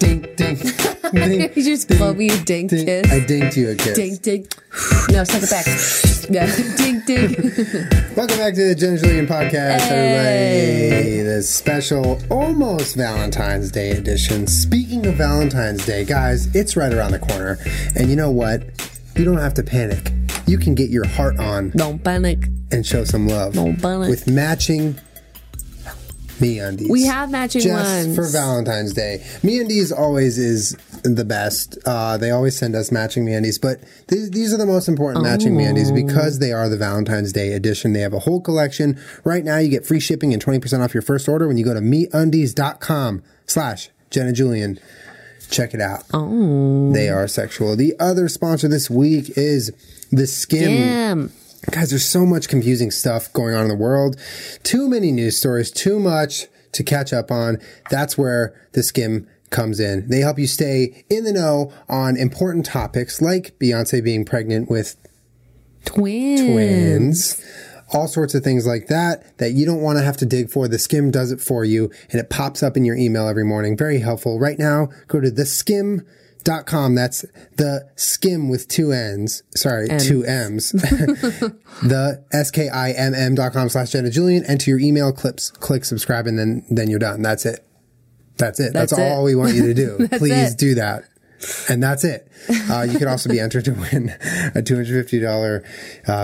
Dink, dink. Dink, you just Kobe, you dink, dink kiss. I dinked you a kiss. Dink, dink. No, suck it back. Yeah. Dink, dink. Welcome back to the Ginger Legion Podcast, everybody. This special, almost Valentine's Day edition. Speaking of Valentine's Day, guys, it's right around the corner. And you know what? You don't have to panic. You can get your heart on. Don't panic. And show some love. Don't panic. With matching MeUndies. We have matching ones. Just for Valentine's Day. MeUndies always is the best. They always send us matching MeUndies, but these are the most important matching MeUndies because they are the Valentine's Day edition. They have a whole collection. Right now, you get free shipping and 20% off your first order when you go to MeUndies.com/JennaJulian. Check it out. Oh. They are sexual. The other sponsor this week is The Skim. Guys, there's so much confusing stuff going on in the world. Too many news stories, too much to catch up on. That's where The Skim comes in. They help you stay in the know on important topics like Beyoncé being pregnant with twins. All sorts of things like that you don't want to have to dig for. The Skim does it for you, and it pops up in your email every morning. Very helpful. Right now, go to theSkimm.com. That's the Skim with two N's. Sorry, M's. Two M's. The SKIMM.com/JennaJulian. Enter your email, click subscribe, and then you're done. That's it. That's it. That's all we want you to do. Please do that. And that's it. You could also be entered to win a $250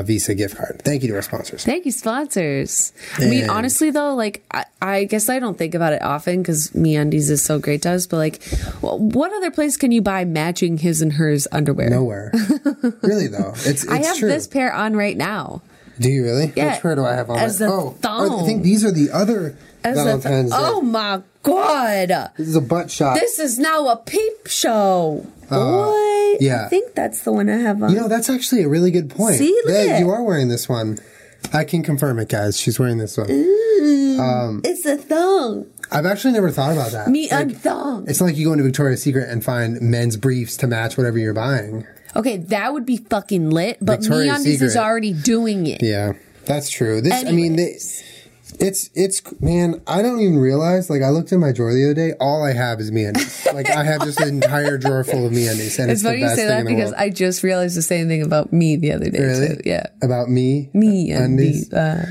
Visa gift card. Thank you to our sponsors. Thank you, sponsors. I mean, honestly, though, like, I guess I don't think about it often because MeUndies is so great to us. But, like, what other place can you buy matching his and hers underwear? Nowhere. Really, though. It's I have true. This pair on right now. Do you really? Yeah. Which pair do I have on? As thong. I think these are the other Valentine's Day. Oh, my God. This is a butt shot. This is now a peep show. What? Yeah. I think that's the one I have on. You know, that's actually a really good point. See, look. You are wearing this one. I can confirm it, guys. She's wearing this one. Ooh, it's a thong. I've actually never thought about that. Me like, and thong. It's like you go into Victoria's Secret and find men's briefs to match whatever you're buying. Okay, that would be fucking lit, but MeUndies is already doing it. Yeah, that's true. This, anyways. I mean, it's man, I don't even realize. Like, I looked in my drawer the other day. All I have is MeUndies. Like, I have just an entire drawer full of MeUndies. And it's funny you say that because I just realized the same thing about me the other day. Really? Too. Yeah. About me? MeUndies. Wow.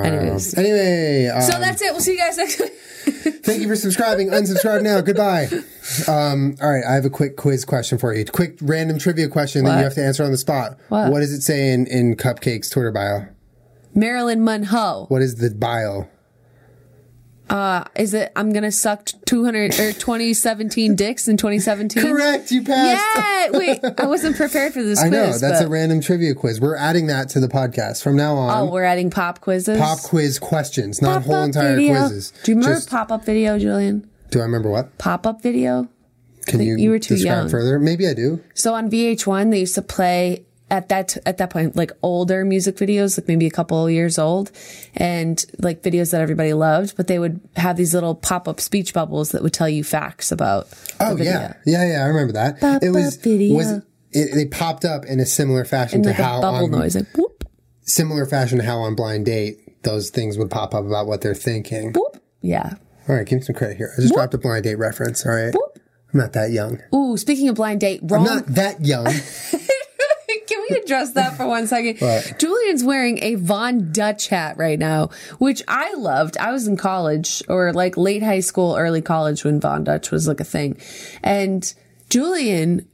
Anyways. Anyway. So that's it. We'll see you guys next week. Thank you for subscribing. Unsubscribe now. Goodbye. All right. I have a quick quiz question for you. Quick random trivia question that you have to answer on the spot. What does it say in Cupcake's Twitter bio? Marilyn Monroe. What is the bio? Is it I'm going to suck 2017 dicks in 2017? Correct. You passed. Yeah. Wait. I wasn't prepared for this quiz. I know. That's a random trivia quiz. We're adding that to the podcast from now on. Oh, we're adding pop quizzes? Pop quiz questions, not whole entire quizzes. Do you remember pop-up video, Julian? Do I remember what? Pop-up video? Can you were too describe young. Further? Maybe I do. So on VH1, they used to play... At that point, like older music videos, like maybe a couple years old, and like videos that everybody loved, but they would have these little pop-up speech bubbles that would tell you facts about. Oh yeah, yeah, I remember that. Pop-up video. They popped up in a similar fashion and to like how a bubble on, noise, like, whoop. Similar fashion to how on Blind Date those things would pop up about what they're thinking. Whoop. Yeah. All right, give me some credit here. I just dropped a Blind Date reference. All right. Whoop. I'm not that young. Ooh, speaking of Blind Date, Rome. I'm not that young. Can we address that for one second? What? Julian's wearing a Von Dutch hat right now, which I loved. I was in college or like late high school, early college when Von Dutch was like a thing. And Julian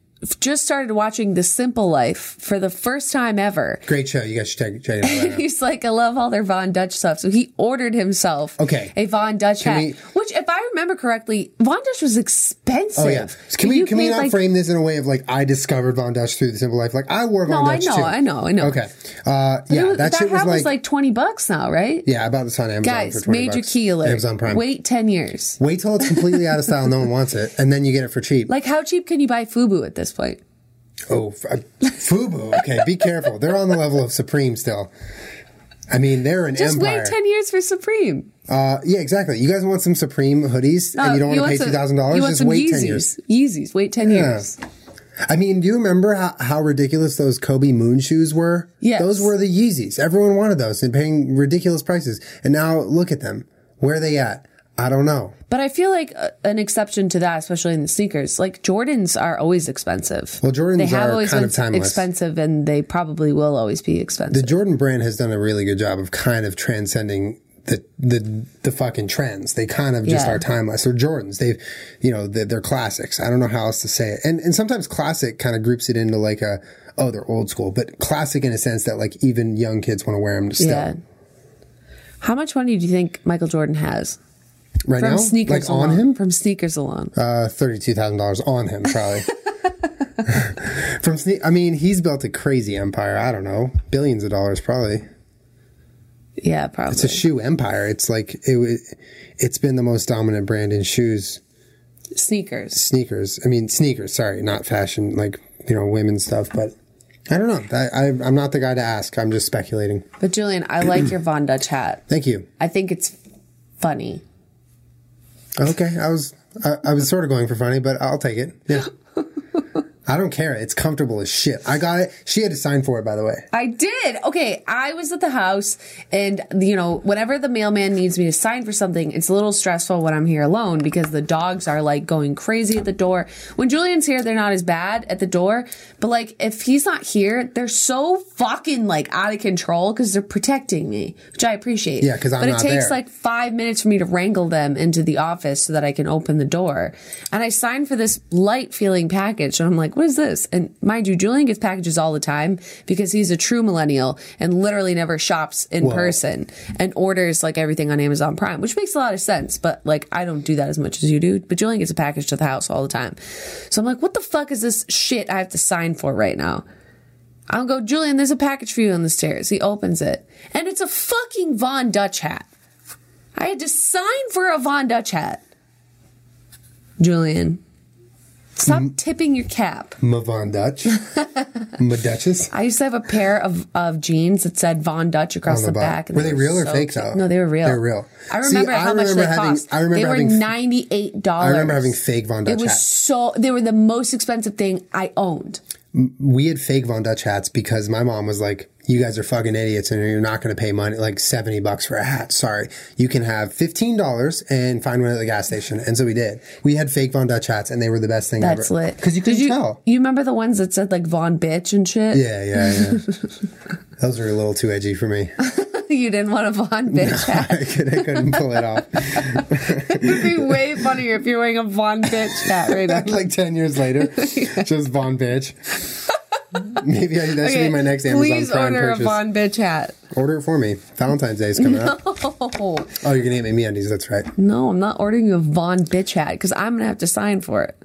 just started watching The Simple Life for the first time ever. Great show. You guys should check it out. And he's like, I love all their Von Dutch stuff. So he ordered himself a Von Dutch hat, which if I remember correctly, Von Dutch was expensive. Oh, yeah. Can we not frame this in a way of like, I discovered Von Dutch through The Simple Life? Like, I wore Von Dutch too. I know. Okay. Yeah, that shit was like $20 now, right? Yeah, I bought this on Amazon for $20. Guys, major key alert. Amazon Prime. Wait 10 years. Wait till it's completely out of style and no one wants it. And then you get it for cheap. Like, how cheap can you buy FUBU at this point? Oh, FUBU. Okay, be careful. They're on the level of Supreme still. I mean, they're an empire. Just wait 10 years for Supreme. Yeah, exactly. You guys want some Supreme hoodies and you don't want to pay $2,000? Just wait Yeezys. 10 years. Yeezys. Wait 10 years. I mean, do you remember how ridiculous those Kobe moon shoes were? Yes. Those were the Yeezys. Everyone wanted those and paying ridiculous prices. And now look at them. Where are they at? I don't know. But I feel like an exception to that, especially in the sneakers, like Jordans are always expensive. Well, Jordans have always been expensive, and they probably will always be expensive. The Jordan brand has done a really good job of kind of transcending the fucking trends. They kind of just are timeless. They're Jordans. They're classics. I don't know how else to say it. And sometimes classic kind of groups it into like they're old school, but classic in a sense that like even young kids want to wear them still. Yeah. How much money do you think Michael Jordan has? Right now, like on him? From sneakers alone. $32,000 on him, probably. He's built a crazy empire. I don't know. Billions of dollars, probably. Yeah, probably. It's a shoe empire. It's like, it's been the most dominant brand in shoes. Sneakers. Sorry, not fashion, like, you know, women's stuff, but... I don't know. I'm not the guy to ask. I'm just speculating. But Julian, I like your Von Dutch hat. Thank you. I think it's funny. Okay, I was sort of going for funny, but I'll take it. Yeah, I don't care. It's comfortable as shit. I got it. She had to sign for it, by the way. I did. Okay, I was at the house, and you know, whenever the mailman needs me to sign for something, it's a little stressful when I'm here alone because the dogs are like going crazy at the door. When Julian's here, they're not as bad at the door, but like if he's not here, they're so fucking like out of control because they're protecting me, which I appreciate. Yeah, because I'm not there. But it takes like 5 minutes for me to wrangle them into the office so that I can open the door, and I signed for this light feeling package, and I'm like, what is this? And mind you, Julian gets packages all the time because he's a true millennial and literally never shops in person and orders like everything on Amazon Prime, which makes a lot of sense. But like, I don't do that as much as you do. But Julian gets a package to the house all the time. So I'm like, what the fuck is this shit I have to sign for right now? I'll go, Julian, there's a package for you on the stairs. He opens it. And it's a fucking Von Dutch hat. I had to sign for a Von Dutch hat. Julian. Stop tipping your cap. My Von Dutch. My Duchess. I used to have a pair of jeans that said Von Dutch across the back. Were they real or fake, though? No, they were real. They were real. I remember how much they cost. They were $98. I remember having fake Von Dutch hats. They were the most expensive thing I owned. We had fake Von Dutch hats because my mom was like, you guys are fucking idiots and you're not going to pay money, like $70 for a hat. Sorry. You can have $15 and find one at the gas station. And so we did. We had fake Von Dutch hats and they were the best thing ever. That's lit. Because you couldn't tell. You remember the ones that said like Von Bitch and shit? Yeah. Those were a little too edgy for me. You didn't want a Von Bitch hat. I couldn't pull it off. It would be way funnier if you were wearing a Von Bitch hat right now. Like 10 years later, just Von Bitch. Maybe should be my next Amazon Prime purchase. Please order a Von Bitch hat. Order it for me. Valentine's Day is coming up. Oh, you're going to get me MeUndies. That's right. No, I'm not ordering you a Von Bitch hat because I'm going to have to sign for it.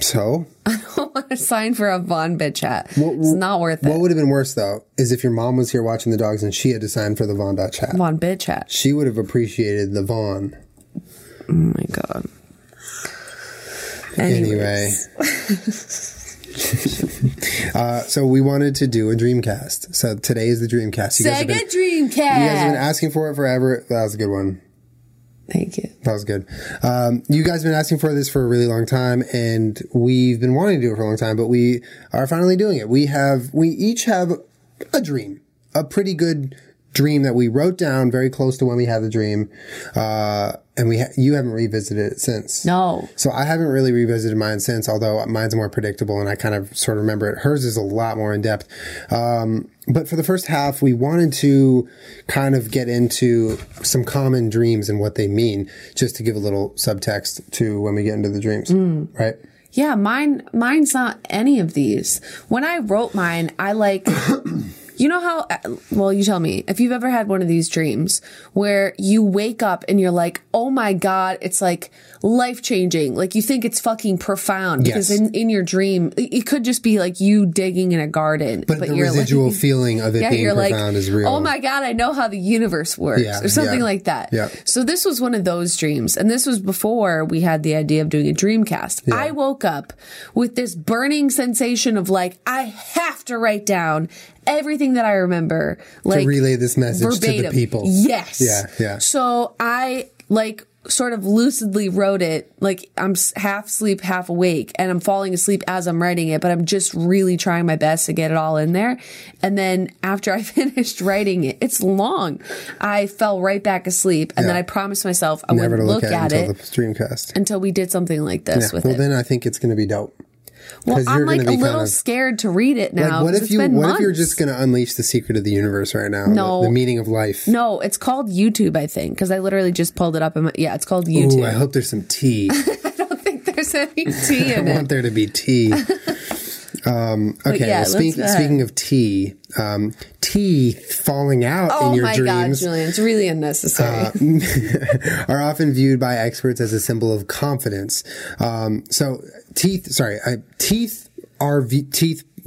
So? I don't want to sign for a Von Bitch hat. It's not worth it. What would have been worse, though, is if your mom was here watching the dogs and she had to sign for the Von Dutch hat. Von Bitch hat. She would have appreciated the Von. Oh, my God. Anyway. So we wanted to do a Dreamcast. So today is the Dreamcast. Sega Dreamcast. You guys have been asking for it forever. That was a good one. Thank you. That was good. You guys have been asking for this for a really long time, and we've been wanting to do it for a long time, but we are finally doing it. We each have a dream, a pretty good dream that we wrote down very close to when we had the dream. And you haven't revisited it since. No. So I haven't really revisited mine since, although mine's more predictable and I kind of sort of remember it. Hers is a lot more in depth. But for the first half, we wanted to kind of get into some common dreams and what they mean, just to give a little subtext to when we get into the dreams, right? Yeah, mine's not any of these. When I wrote mine, I like... You know how, well, you tell me, if you've ever had one of these dreams where you wake up and you're like, oh my God, it's like life-changing. Like you think it's fucking profound. Yes. Because in your dream, it could just be like you digging in a garden. But the residual feeling of it being profound is real. Oh my God, I know how the universe works or something like that. Yeah. So this was one of those dreams. And this was before we had the idea of doing a Dreamcast. Yeah. I woke up with this burning sensation of like, I have to write down everything that I remember, like to relay this message verbatim to the people. Yes. Yeah. So I like sort of lucidly wrote it, like I'm half asleep, half awake, and I'm falling asleep as I'm writing it, but I'm just really trying my best to get it all in there. And then after I finished writing it, it's long, I fell right back asleep. And then I promised myself I never wouldn't to look at it until the streamcast, until we did something like this with it. Well, then I think it's going to be dope. Well, I'm like a little scared to read it now. Like, what if you're just going to unleash the secret of the universe right now? No. The meaning of life. No, it's called YouTube, I think, because I literally just pulled it up. Yeah, it's called YouTube. Ooh, I hope there's some tea. I don't think there's any tea in it. I want there to be tea. Okay, yeah, well, speaking of tea falling out in your dreams. Oh my God, Julian, it's really unnecessary. Are often viewed by experts as a symbol of confidence. Teeth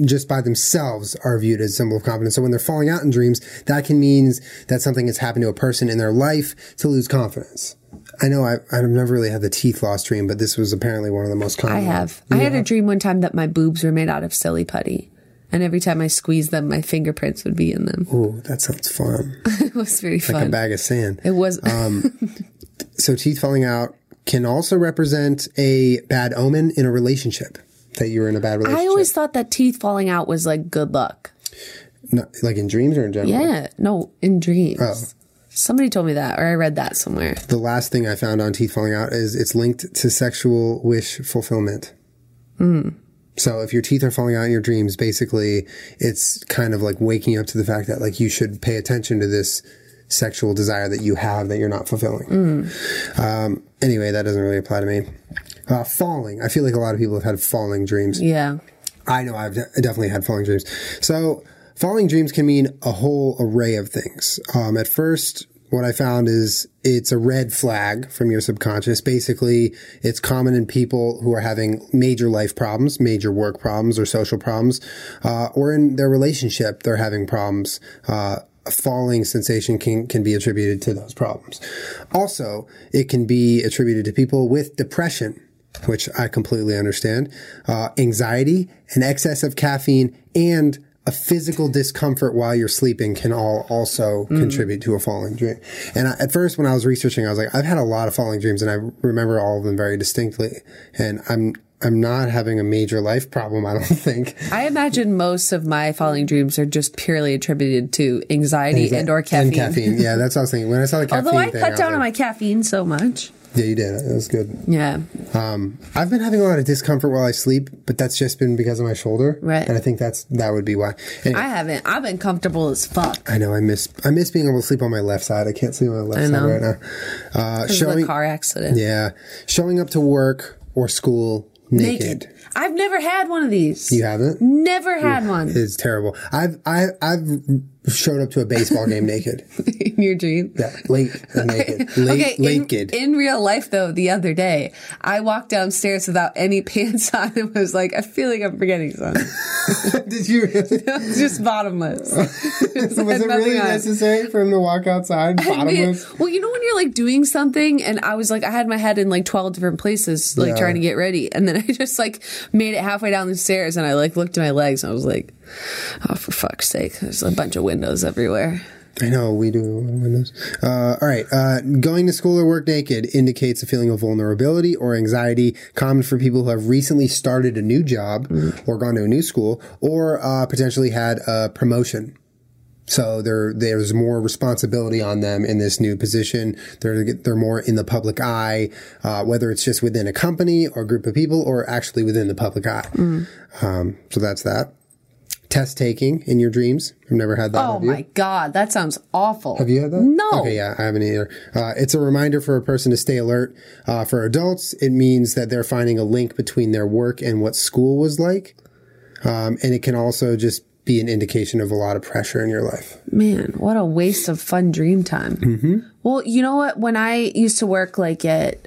just by themselves are viewed as a symbol of confidence. So when they're falling out in dreams, that can mean that something has happened to a person in their life to lose confidence. I know I've never really had the teeth loss dream, but this was apparently one of the most common. I have. I had a dream one time that my boobs were made out of silly putty. And every time I squeezed them, my fingerprints would be in them. Ooh, that sounds fun. It was very fun. Like a bag of sand. It was. So teeth falling out can also represent a bad omen in a relationship, that you were in a bad relationship. I always thought that teeth falling out was like good luck. No, like in dreams or in general? Yeah. No, in dreams. Oh. Somebody told me that, or I read that somewhere. The last thing I found on teeth falling out is it's linked to sexual wish fulfillment. Mm. So if your teeth are falling out in your dreams, basically it's kind of like waking up to the fact that like you should pay attention to this sexual desire that you have that you're not fulfilling. Mm. Anyway, that doesn't really apply to me. Falling. I feel like a lot of people have had falling dreams. Yeah. I know I've definitely had falling dreams. So... falling dreams can mean a whole array of things. At first, what I found is it's a red flag from your subconscious. Basically, it's common in people who are having major life problems, major work problems or social problems, or in their relationship, they're having problems. A falling sensation can be attributed to those problems. Also, it can be attributed to people with depression, which I completely understand, anxiety, an excess of caffeine, and a physical discomfort while you're sleeping can all also contribute to a falling dream. And at first, when I was researching, I was like, I've had a lot of falling dreams, and I remember all of them very distinctly. And I'm not having a major life problem, I don't think. I imagine most of my falling dreams are just purely attributed to anxiety and or caffeine. And caffeine. Yeah, that's what I was thinking. When I saw the caffeine thing, cut down on my caffeine so much. Yeah, you did. It was good. Yeah. I've been having a lot of discomfort while I sleep, but that's just been because of my shoulder. Right. And I think that would be why. Anyway, I haven't. I've been comfortable as fuck. I know. I miss being able to sleep on my left side. I can't sleep on my left side right now. Showing a car accident. Yeah. Showing up to work or school naked. I've never had one of these. You haven't? Never had one. It's terrible. I've showed up to a baseball game naked. In your dream? Yeah, naked. Naked. In real life, though, the other day, I walked downstairs without any pants on and was like, I feel like I'm forgetting something. Did you really? No, just bottomless. Just was it really necessary for him to walk outside bottomless? I mean, well, you know when you're like doing something, and I was like, I had my head in like 12 different places, like trying to get ready, and then I just like made it halfway down the stairs, and I like looked at my legs, and I was like, oh, for fuck's sake, there's a bunch of windows everywhere. I know, we do windows. All right. Going to school or work naked indicates a feeling of vulnerability or anxiety, common for people who have recently started a new job or gone to a new school or potentially had a promotion. So there's more responsibility on them in this new position. They're more in the public eye, whether it's just within a company or group of people or actually within the public eye. So that's that. Test taking in your dreams. I've never had that. Oh my God, that sounds awful. Have you had that? No. Okay, yeah, I haven't either. It's a reminder for a person to stay alert. For adults, it means that they're finding a link between their work and what school was like. And it can also just be an indication of a lot of pressure in your life. Man, what a waste of fun dream time. Mm-hmm. Well, you know what? When I used to work like at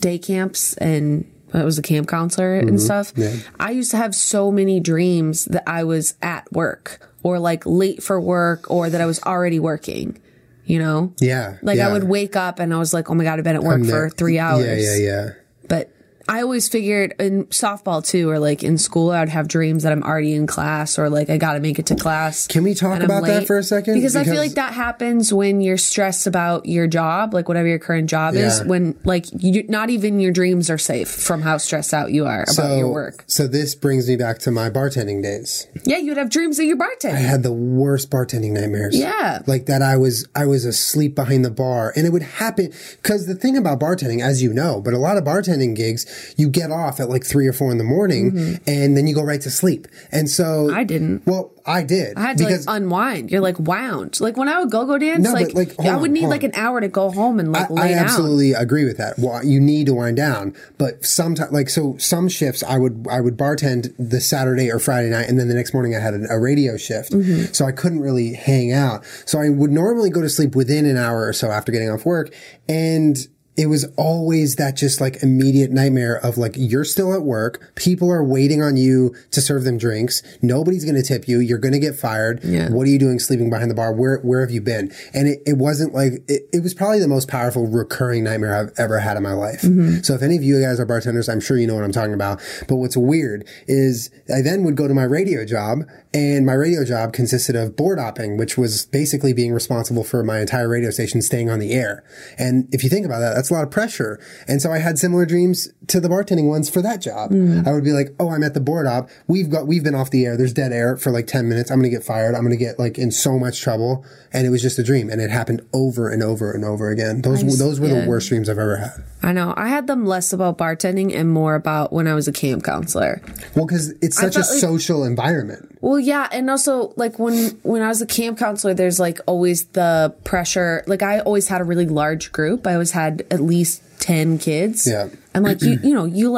day camps and I was a camp counselor and stuff, I used to have so many dreams that I was at work or like late for work or that I was already working. You know? Yeah. Like I would wake up and I was like, oh my God, I've been at work for 3 hours. Yeah. But I always figured in softball too, or like in school, I would have dreams that I'm already in class or like I got to make it to class. Can we talk about that for a second? Because I feel like that happens when you're stressed about your job, like whatever your current job is, when like you, not even your dreams are safe from how stressed out you are about your work. So this brings me back to my bartending days. Yeah, you would have dreams of your bartending. I had the worst bartending nightmares. Yeah. Like that I was asleep behind the bar, and it would happen because the thing about bartending, as you know, but a lot of bartending gigs, you get off at like 3 or 4 in the morning, and then you go right to sleep. And so I didn't. Well, I did. I had to like unwind. You're like wound. Like when I would go dance, no, like I would need like an hour to go home and like lay down. I absolutely agree with that. Well, you need to wind down, but sometimes like so some shifts I would bartend the Saturday or Friday night, and then the next morning I had a radio shift, so I couldn't really hang out. So I would normally go to sleep within an hour or so after getting off work, and it was always that just like immediate nightmare of like, you're still at work. People are waiting on you to serve them drinks. Nobody's going to tip you. You're going to get fired. Yeah. What are you doing sleeping behind the bar? Where have you been? And it wasn't like, it was probably the most powerful recurring nightmare I've ever had in my life. So if any of you guys are bartenders, I'm sure you know what I'm talking about. But what's weird is I then would go to my radio job, and my radio job consisted of board hopping, which was basically being responsible for my entire radio station staying on the air. And if you think about that, that's a lot of pressure. And so I had similar dreams to the bartending ones for that job. I would be like, oh, I'm at the board op. We've been off the air. There's dead air for like 10 minutes. I'm going to get fired. I'm going to get like in so much trouble. And it was just a dream. And it happened over and over and over again. Those were the worst dreams I've ever had. I know. I had them less about bartending and more about when I was a camp counselor. Well, because it's such a social environment. Well, yeah. And also like when I was a camp counselor, there's like always the pressure. Like I always had a really large group. I always had at least 10 kids. Yeah. And like, you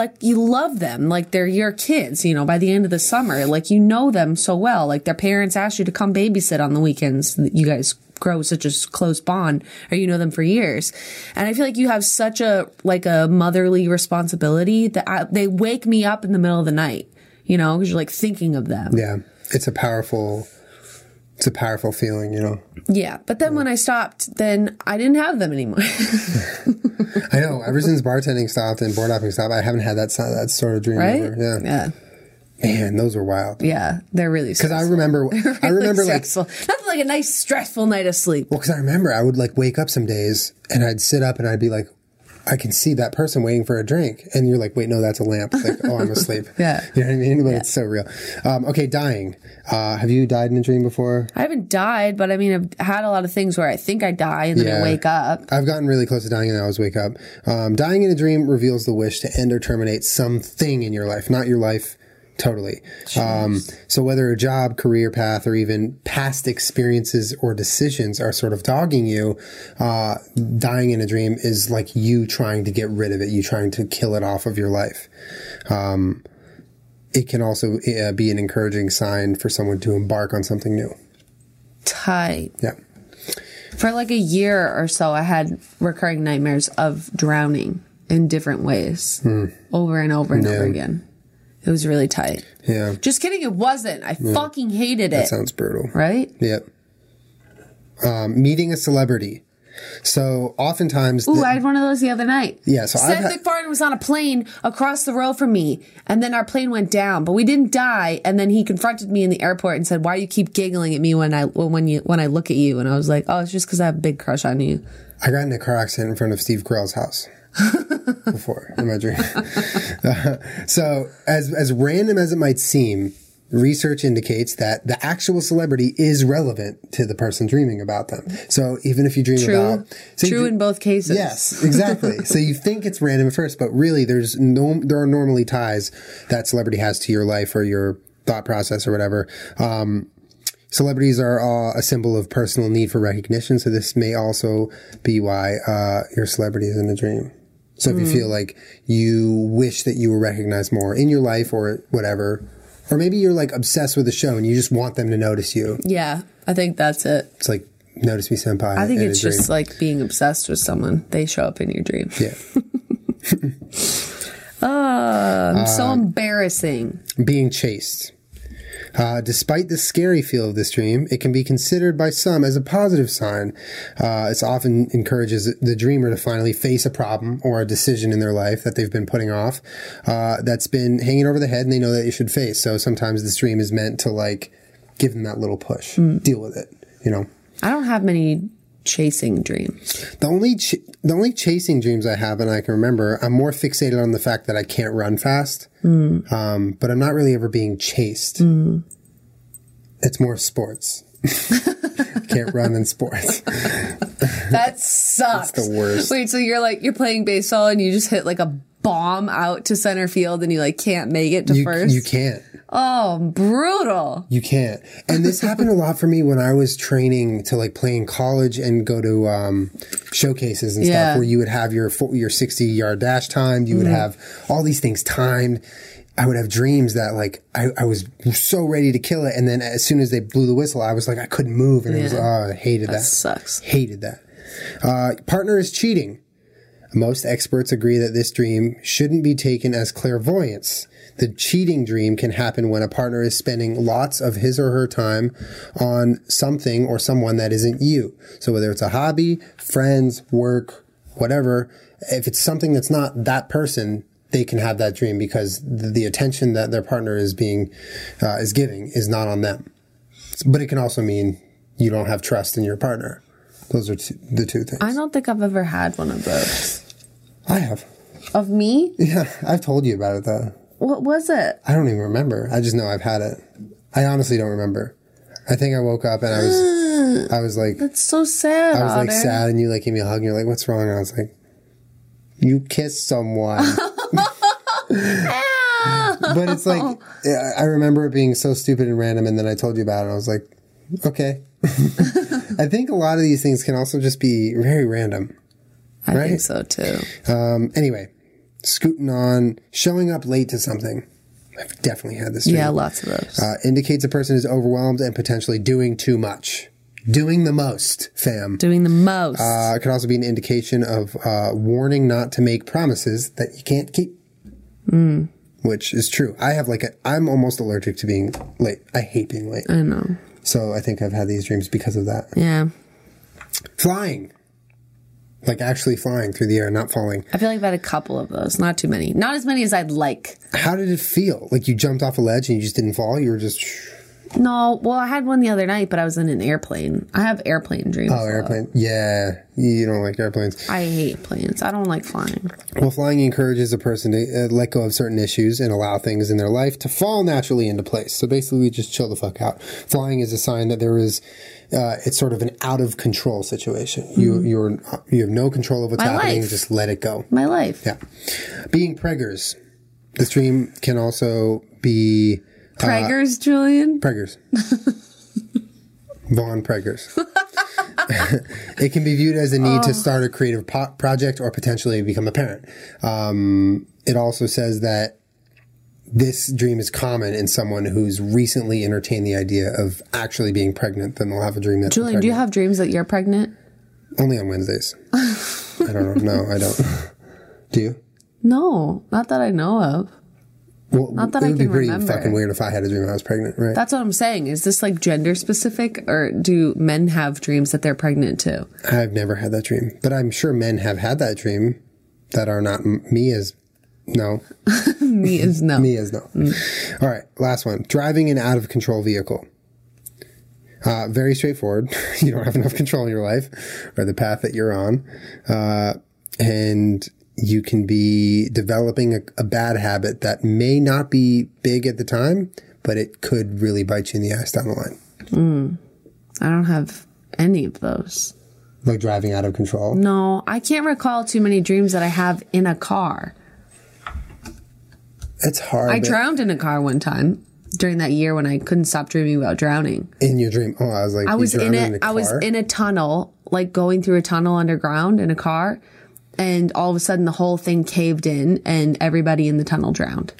love them. Like they're your kids, you know, by the end of the summer, like, you know them so well, like their parents asked you to come babysit on the weekends. You guys grow such a close bond, or you know them for years. And I feel like you have such a motherly responsibility that they wake me up in the middle of the night, you know, because you're like thinking of them. Yeah. It's a powerful feeling, you know? Yeah. But then when I stopped, then I didn't have them anymore. I know. Ever since bartending stopped and board hopping stopped, I haven't had that sort of dream ever. Yeah. Man, those were wild. Yeah. They're really stressful. Because I remember stressful. Like... Not like a nice stressful night of sleep. Well, because I remember I would like wake up some days and I'd sit up and I'd be like, I can see that person waiting for a drink. And you're like, wait, no, that's a lamp. It's like, oh, I'm asleep. Yeah. You know what I mean? But it's so real. Okay, dying. Have you died in a dream before? I haven't died, but I mean, I've had a lot of things where I think I die and then I wake up. I've gotten really close to dying and I always wake up. Dying in a dream reveals the wish to end or terminate something in your life, not your life. Totally. So whether a job, career path, or even past experiences or decisions are sort of dogging you, dying in a dream is like you trying to get rid of it, you trying to kill it off of your life. It can also be an encouraging sign for someone to embark on something new. Tight. Yeah. For like a year or so, I had recurring nightmares of drowning in different ways over and over and over again. It was really tight. Yeah. Just kidding. It wasn't. I fucking hated it. That sounds brutal. Right? Yep. Meeting a celebrity. So oftentimes... Ooh, I had one of those the other night. Yeah, so Seth MacFarlane was on a plane across the road from me, and then our plane went down, but we didn't die, and then he confronted me in the airport and said, why do you keep giggling at me when I look at you? And I was like, oh, it's just because I have a big crush on you. I got in a car accident in front of Steve Carell's house. Before in my dream. So as random as it might seem, research indicates that the actual celebrity is relevant to the person dreaming about them. So even if you dream true in both cases. Yes, exactly. So you think it's random at first, but really there are normally ties that celebrity has to your life or your thought process or whatever. Celebrities are a symbol of personal need for recognition. So this may also be why your celebrity is in a dream. So if you feel like you wish that you were recognized more in your life or whatever, or maybe you're like obsessed with the show and you just want them to notice you. Yeah, I think that's it. It's like, notice me, senpai. I think it's just like being obsessed with someone. They show up in your dream. Yeah. So embarrassing. Being chased. Despite the scary feel of this dream, it can be considered by some as a positive sign. It often encourages the dreamer to finally face a problem or a decision in their life that they've been putting off, that's been hanging over the head and they know that you should face. So sometimes this dream is meant to, like, give them that little push, deal with it, you know? I don't have many chasing dreams. The only chasing dreams I have, and I can remember, I'm more fixated on the fact that I can't run fast, but I'm not really ever being chased. It's more sports. Can't run in sports. That sucks. That's the worst. Wait, so you're like, you're playing baseball and you just hit like a bomb out to center field and you like can't make it to first? You can't. Oh, brutal. You can't. And this happened a lot for me when I was training to like play in college and go to showcases and stuff where you would have your 60-yard dash timed. You would have all these things timed. I would have dreams that like I was so ready to kill it. And then as soon as they blew the whistle, I was like, I couldn't move. And it was, I hated that. That sucks. Hated that. Partner is cheating. Most experts agree that this dream shouldn't be taken as clairvoyance. The cheating dream can happen when a partner is spending lots of his or her time on something or someone that isn't you. So whether it's a hobby, friends, work, whatever, if it's something that's not that person, they can have that dream because the attention that their partner is being, is giving is not on them. But it can also mean you don't have trust in your partner. Those are the two things. I don't think I've ever had one of those. I have. Of me? Yeah, I've told you about it, though. What was it? I don't even remember. I just know I've had it. I honestly don't remember. I think I woke up and I was like... That's so sad, I was like sad, and you like gave me a hug, and you're like, what's wrong? And I was like, you kissed someone. But it's like, I remember it being so stupid and random, and then I told you about it, and I was like, okay. I think a lot of these things can also just be very random. I think so too. Anyway, scooting on, showing up late to something. I've definitely had this dream. Yeah, lots of those. Indicates a person is overwhelmed and potentially doing too much. Doing the most, fam. Doing the most. It could also be an indication of warning not to make promises that you can't keep. Which is true. I have I'm almost allergic to being late. I hate being late. I know. So I think I've had these dreams because of that. Yeah. Flying. Like actually flying through the air, not falling. I feel like I've had a couple of those. Not too many. Not as many as I'd like. How did it feel? Like you jumped off a ledge and you just didn't fall? You were just... No. Well, I had one the other night, but I was in an airplane. I have airplane dreams. Oh, airplane. Though. Yeah. You don't like airplanes. I hate planes. I don't like flying. Well, flying encourages a person to let go of certain issues and allow things in their life to fall naturally into place. So basically, we just chill the fuck out. Flying is a sign that there is, it's sort of an out of control situation. You have no control of what's happening. Life. Just let it go. My life. Yeah. Being preggers. This dream can also be... Preggers, Julian? Preggers. Von Preggers. It can be viewed as a need to start a creative project or potentially become a parent. It also says that this dream is common in someone who's recently entertained the idea of actually being pregnant. Then they'll have a dream that... Julian, do you have dreams that you're pregnant? Only on Wednesdays. I don't know. No, I don't. Do you? No, not that I know of. Well, not that I can remember. It would be pretty fucking weird if I had a dream I was pregnant, right? That's what I'm saying. Is this like gender specific, or do men have dreams that they're pregnant too? I've never had that dream, but I'm sure men have had that dream that are not me as no. Me as no. Me as no. All right, last one. Driving an out of control vehicle. Very straightforward. You don't have enough control in your life or the path that you're on, and you can be developing a bad habit that may not be big at the time, but it could really bite you in the ass down the line. I don't have any of those. Like driving out of control? No, I can't recall too many dreams that I have in a car. It's hard. I drowned in a car one time during that year when I couldn't stop dreaming about drowning. In your dream? Oh, I was like, I was in it. I was in a tunnel, like going through a tunnel underground in a car. And all of a sudden, the whole thing caved in, and everybody in the tunnel drowned.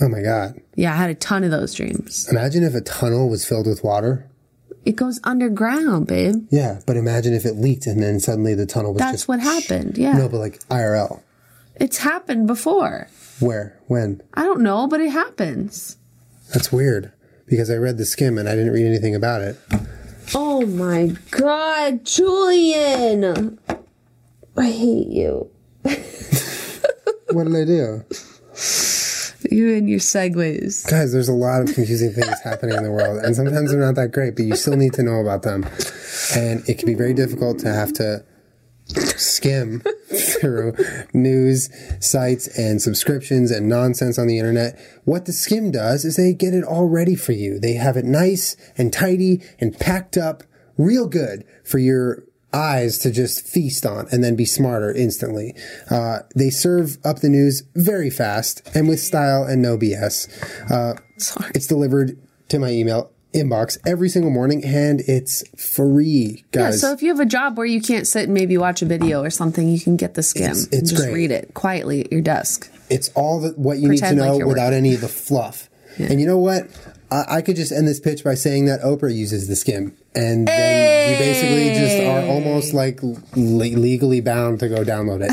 Oh, my God. Yeah, I had a ton of those dreams. Imagine if a tunnel was filled with water. It goes underground, babe. Yeah, but imagine if it leaked, and then suddenly the tunnel was That's what happened, yeah. No, but like IRL. It's happened before. Where? When? I don't know, but it happens. That's weird. because I read The Skim and I didn't read anything about it. Oh my God, Julian! I hate you. What did I do? You and your segues. Guys, there's a lot of confusing things happening in the world, and sometimes they're not that great, but you still need to know about them. And it can be very difficult to have to skim through news sites and subscriptions and nonsense on the internet. What the Skim does is they get it all ready for you. They have it nice and tidy and packed up real good for your eyes to just feast on and then be smarter instantly. They serve up the news very fast and with style and no BS. It's delivered to my email inbox every single morning, and it's free, guys. Yeah, so if you have a job where you can't sit and maybe watch a video or something, you can get The Skim. It's just great. Read it quietly at your desk. It's all that what you Pretend need to know like without working. Any of the fluff. Yeah. And you know what? I could just end this pitch by saying that Oprah uses The Skim, and then you basically just are almost like legally bound to go download it.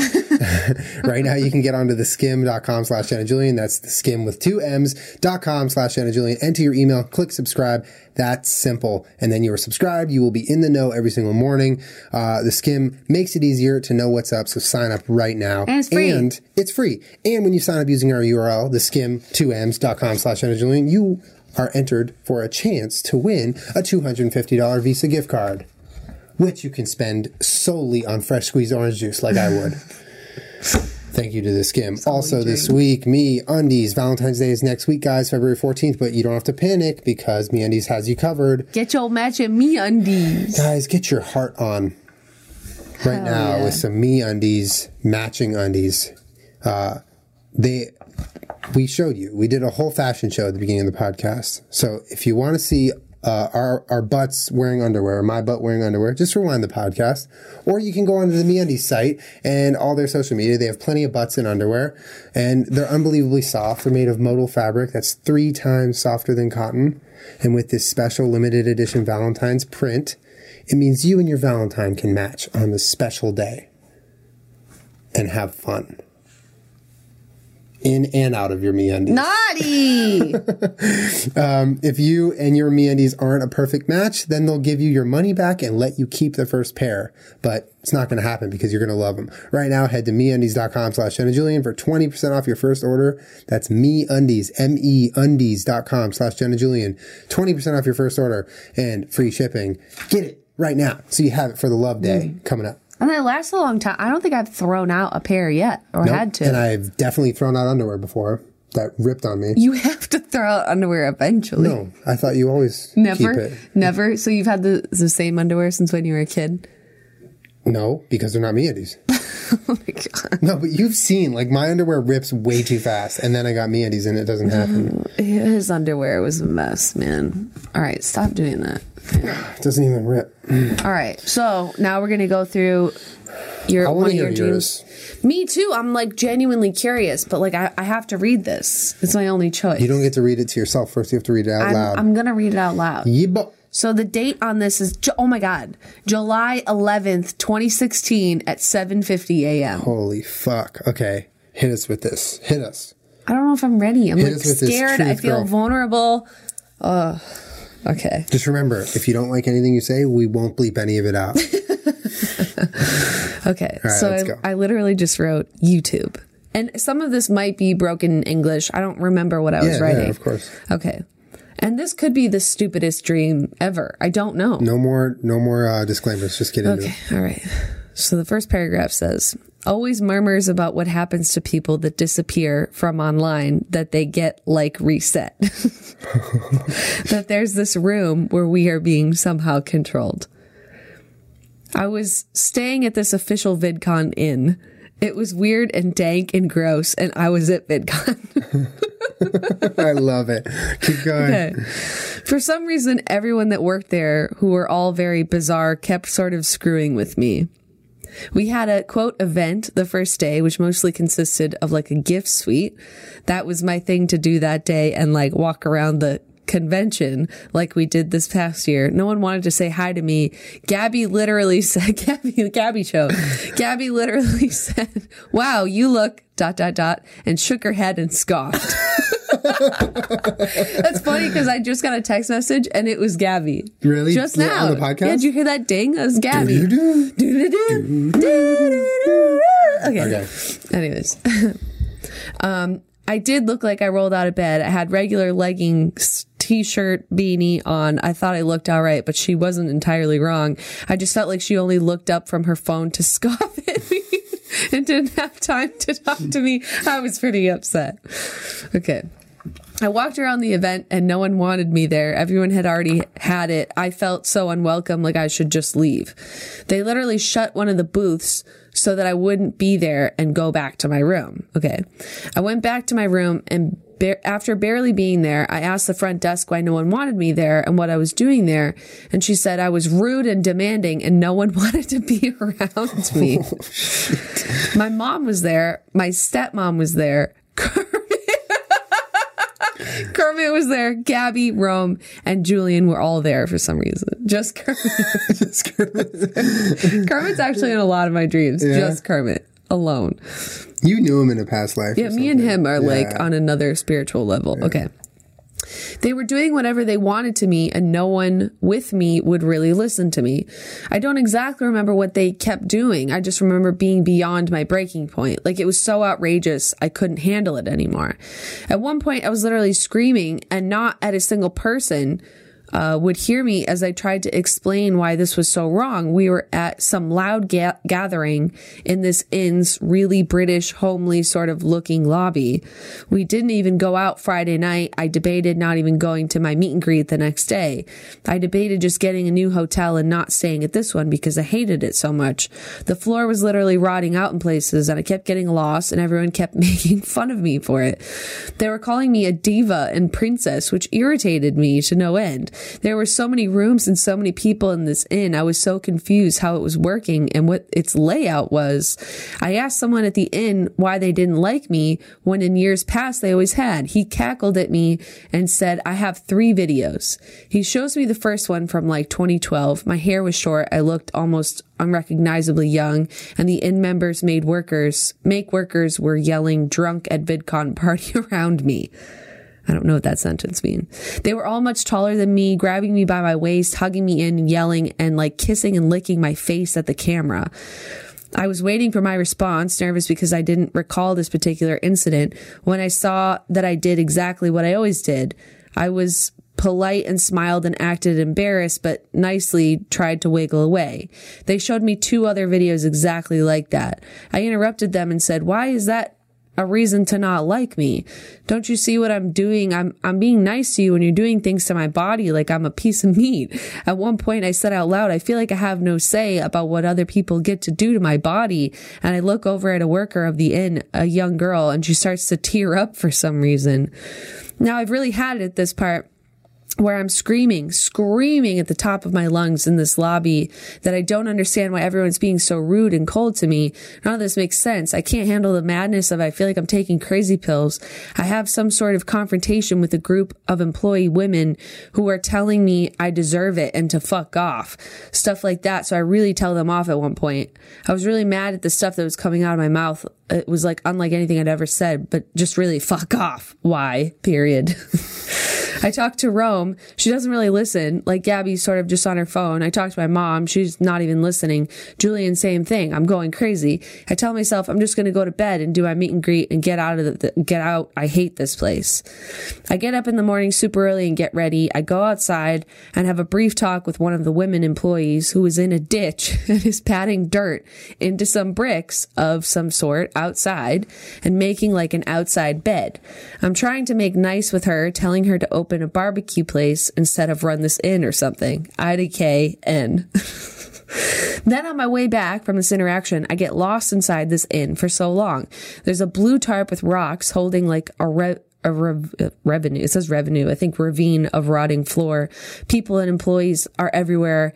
Right now you can get onto theSkimm.com/JennaJulian. That's theSkimm with 2 M's.com/JennaJulian. Enter your email, click subscribe. That's simple. And then you are subscribed. You will be in the know every single morning. The Skim makes it easier to know what's up. So sign up right now. And it's free. And when you sign up using our URL, theSkimm 2M's.com/JennaJulian, you are entered for a chance to win a $250 Visa gift card, which you can spend solely on fresh squeezed orange juice like I would. Thank you to The Skim. Also this week, MeUndies. Valentine's Day is next week, guys, February 14th, but you don't have to panic because MeUndies has you covered. Get your matching MeUndies. Guys, get your heart on right now with some MeUndies matching undies. We showed you. We did a whole fashion show at the beginning of the podcast. So if you want to see our butts wearing underwear, or my butt wearing underwear, just rewind the podcast. Or you can go onto the MeUndies site and all their social media. They have plenty of butts in underwear. And they're unbelievably soft. They're made of modal fabric that's 3 times softer than cotton. And with this special limited edition Valentine's print, it means you and your Valentine can match on this special day and have fun. In and out of your MeUndies. Naughty! If you and your MeUndies aren't a perfect match, then they'll give you your money back and let you keep the first pair. But it's not going to happen because you're going to love them. Right now, head to MeUndies.com/JennaJulian for 20% off your first order. That's MeUndies, MEUndies.com/JennaJulian. 20% off your first order and free shipping. Get it right now so you have it for the Love Day coming up. And they last a long time. I don't think I've thrown out a pair yet or had to. And I've definitely thrown out underwear before that ripped on me. You have to throw out underwear eventually. No, I thought you always keep it. Never? So you've had the same underwear since when you were a kid? No, because they're not MeUndies. Oh my God. No, but you've seen, like, my underwear rips way too fast, and then I got MeUndies and it doesn't happen. His underwear was a mess, man. All right, stop doing that. It doesn't even rip. All right, so now we're going to go through one of your dreams. Me too. I'm, like, genuinely curious, but, like, I have to read this. It's my only choice. You don't get to read it to yourself. First, you have to read it out loud. I'm going to read it out loud. Yebo. So the date on this is, oh my God, July 11th, 2016 at 7:50 a.m. Holy fuck. Okay. Hit us with this. Hit us. I don't know if I'm ready. I'm like scared. I feel vulnerable. Okay. Just remember, if you don't like anything you say, we won't bleep any of it out. Okay. All right, so let's go. I literally just wrote YouTube. And some of this might be broken English. I don't remember what I was writing. Yeah, of course. Okay. And this could be the stupidest dream ever. I don't know. No more disclaimers. Just get into it. All right. So the first paragraph says, always murmurs about what happens to people that disappear from online, that they get, like, reset. That there's this room where we are being somehow controlled. I was staying at this official VidCon inn. It was weird and dank and gross, and I was at VidCon. I love it. Keep going. Okay. For some reason, everyone that worked there, who were all very bizarre, kept sort of screwing with me. We had a, quote, event the first day, which mostly consisted of, like, a gift suite. That was my thing to do that day and, like, walk around the convention like we did this past year. No one wanted to say hi to me. Gabby literally said, Gabby literally said, wow, you look ... and shook her head and scoffed. That's funny because I just got a text message and it was Gabby. Really? Just now. On the podcast? Yeah, did you hear that ding? It was Gabby. Okay. Anyways. I did look like I rolled out of bed. I had regular leggings, t-shirt, beanie on. I thought I looked all right, but she wasn't entirely wrong. I just felt like she only looked up from her phone to scoff at me and didn't have time to talk to me. I was pretty upset. Okay. I walked around the event and no one wanted me there. Everyone had already had it. I felt so unwelcome, like I should just leave. They literally shut one of the booths so that I wouldn't be there and go back to my room. Okay. I went back to my room and after barely being there, I asked the front desk why no one wanted me there and what I was doing there. And she said I was rude and demanding and no one wanted to be around me. Oh, my mom was there. My stepmom was there. Kermit was there. Gabby, Rome, and Julian were all there for some reason. Just Kermit. Just Kermit. Kermit's actually in a lot of my dreams. Yeah. Just Kermit. Alone. You knew him in a past life. Yeah, me and him are like on another spiritual level. Yeah. Okay. They were doing whatever they wanted to me and no one with me would really listen to me. I don't exactly remember what they kept doing. I just remember being beyond my breaking point. Like, it was so outrageous, I couldn't handle it anymore. At one point, I was literally screaming and not at a single person would hear me as I tried to explain why this was so wrong. We were at some loud gathering in this inn's really British, homely sort of looking lobby. We didn't even go out Friday night. I debated not even going to my meet and greet the next day. I debated just getting a new hotel and not staying at this one because I hated it so much. The floor was literally rotting out in places and I kept getting lost and everyone kept making fun of me for it. They were calling me a diva and princess, which irritated me to no end. There were so many rooms and so many people in this inn. I was so confused how it was working and what its layout was. I asked someone at the inn why they didn't like me when in years past they always had. He cackled at me and said, I have 3 videos. He shows me the first one from like 2012. My hair was short. I looked almost unrecognizably young, and the inn members make workers were yelling drunk at VidCon party around me. I don't know what that sentence means. They were all much taller than me, grabbing me by my waist, hugging me in, and yelling, and like kissing and licking my face at the camera. I was waiting for my response, nervous because I didn't recall this particular incident, when I saw that I did exactly what I always did. I was polite and smiled and acted embarrassed, but nicely tried to wiggle away. They showed me 2 other videos exactly like that. I interrupted them and said, why is that a reason to not like me? Don't you see what I'm doing? I'm being nice to you and you're doing things to my body like I'm a piece of meat. At one point I said out loud, I feel like I have no say about what other people get to do to my body. And I look over at a worker of the inn, a young girl, and she starts to tear up for some reason. Now I've really had it at this part, where I'm screaming at the top of my lungs in this lobby that I don't understand why everyone's being so rude and cold to me. None of this makes sense. I can't handle the madness of I feel like I'm taking crazy pills. I have some sort of confrontation with a group of employee women who are telling me I deserve it and to fuck off. Stuff like that. So I really tell them off at one point. I was really mad at the stuff that was coming out of my mouth. It was like unlike anything I'd ever said, but just really fuck off. Why? Period. I talked to Rome. She doesn't really listen. Like, Gabby's sort of just on her phone. I talked to my mom. She's not even listening. Julian, same thing. I'm going crazy. I tell myself I'm just going to go to bed and do my meet and greet and get out. I hate this place. I get up in the morning super early and get ready. I go outside and have a brief talk with one of the women employees who is in a ditch and is patting dirt into some bricks of some sort outside and making like an outside bed. I'm trying to make nice with her, telling her to open a barbecue place instead of run this inn or something. IDKN. Then on my way back from this interaction, I get lost inside this inn for so long. There's a blue tarp with rocks holding like a revenue. It says revenue. I think ravine of rotting floor. People and employees are everywhere.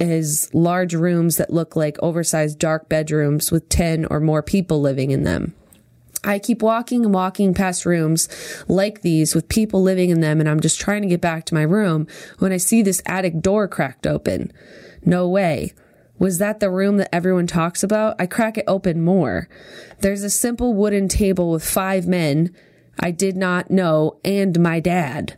Is large rooms that look like oversized dark bedrooms with 10 or more people living in them. I keep walking past rooms like these with people living in them, and I'm just trying to get back to my room when I see this attic door cracked open. No way. Was that the room that everyone talks about? I crack it open more. There's a simple wooden table with 5 men. I did not know, and my dad.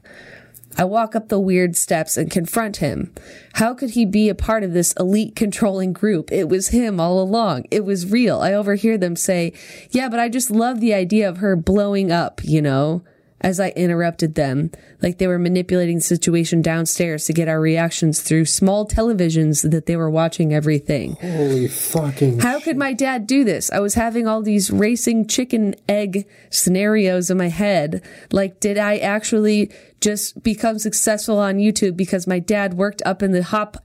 I walk up the weird steps and confront him. How could he be a part of this elite controlling group? It was him all along. It was real. I overhear them say, yeah, but I just love the idea of her blowing up, you know, as I interrupted them, like they were manipulating the situation downstairs to get our reactions through small televisions that they were watching everything. Holy fucking How shit. Could my dad do this? I was having all these racing chicken egg scenarios in my head. Like, did I actually just become successful on YouTube because my dad worked up in the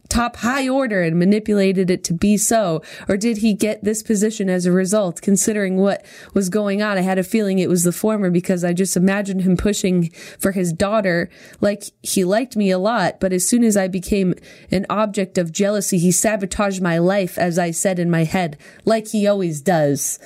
top high order and manipulated it to be so? Or did he get this position as a result? Considering what was going on, I had a feeling it was the former because I just imagined him pushing for his daughter. Like, he liked me a lot, but as soon as I became an object of jealousy, he sabotaged my life, as I said in my head, like he always does.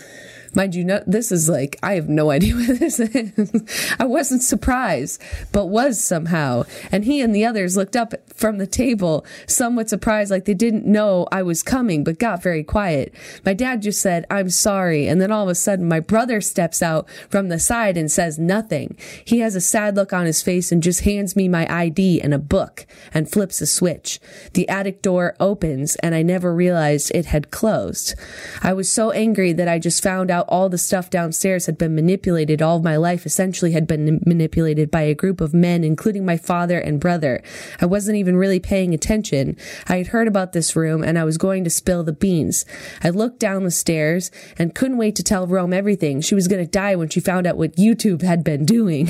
Mind you, no, this is like, I have no idea what this is. I wasn't surprised, but was somehow. And he and the others looked up from the table, somewhat surprised, like they didn't know I was coming, but got very quiet. My dad just said, I'm sorry. And then all of a sudden, my brother steps out from the side and says nothing. He has a sad look on his face and just hands me my ID and a book and flips a switch. The attic door opens, and I never realized it had closed. I was so angry that I just found out all the stuff downstairs had been manipulated. All of my life essentially had been manipulated by a group of men, including my father and brother. I wasn't even really paying attention. I had heard about this room, and I was going to spill the beans. I looked down the stairs and couldn't wait to tell Rome everything. She was going to die when she found out what YouTube had been doing.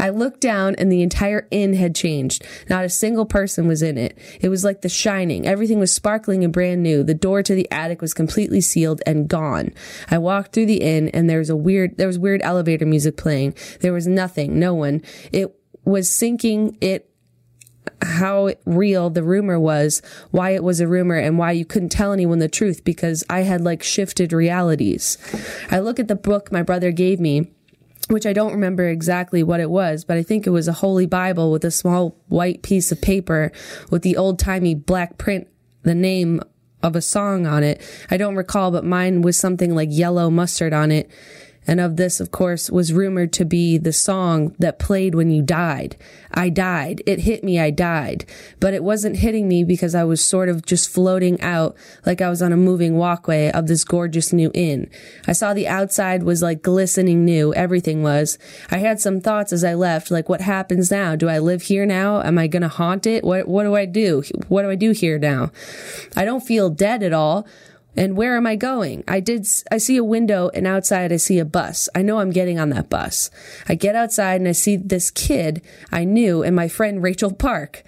I looked down, and the entire inn had changed. Not a single person was in it. It was like The Shining. Everything was sparkling and brand new. The door to the attic was completely sealed and gone. I walked through the inn, and there was weird elevator music playing. There was nothing, no one. It was sinking it. How real the rumor was, why it was a rumor, and why you couldn't tell anyone the truth, because I had like shifted realities. I look at the book my brother gave me, which I don't remember exactly what it was, but I think it was a Holy Bible with a small white piece of paper with the old-timey black print, the name of a song on it. I don't recall, but mine was something like Yellow Mustard on it. And of this, of course, was rumored to be the song that played when you died. I died. It hit me. I died. But it wasn't hitting me because I was sort of just floating out like I was on a moving walkway of this gorgeous new inn. I saw the outside was like glistening new. Everything was. I had some thoughts as I left, like, what happens now? Do I live here now? Am I going to haunt it? What do I do? What do I do here now? I don't feel dead at all. And where am I going? I see a window, and outside I see a bus. I know I'm getting on that bus. I get outside and I see this kid I knew and my friend Rachel Park.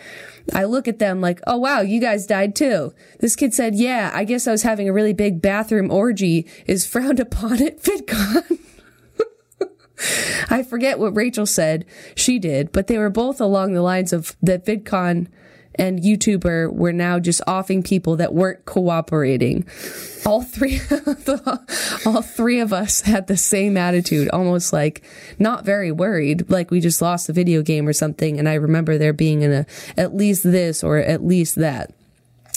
I look at them like, oh wow, you guys died too. This kid said, yeah, I guess I was having a really big bathroom orgy is frowned upon at VidCon. I forget what Rachel said. She did, but they were both along the lines of that VidCon and YouTuber were now just offing people that weren't cooperating. All three of us had the same attitude, almost like not very worried, like we just lost the video game or something. And I remember there being at least this or at least that.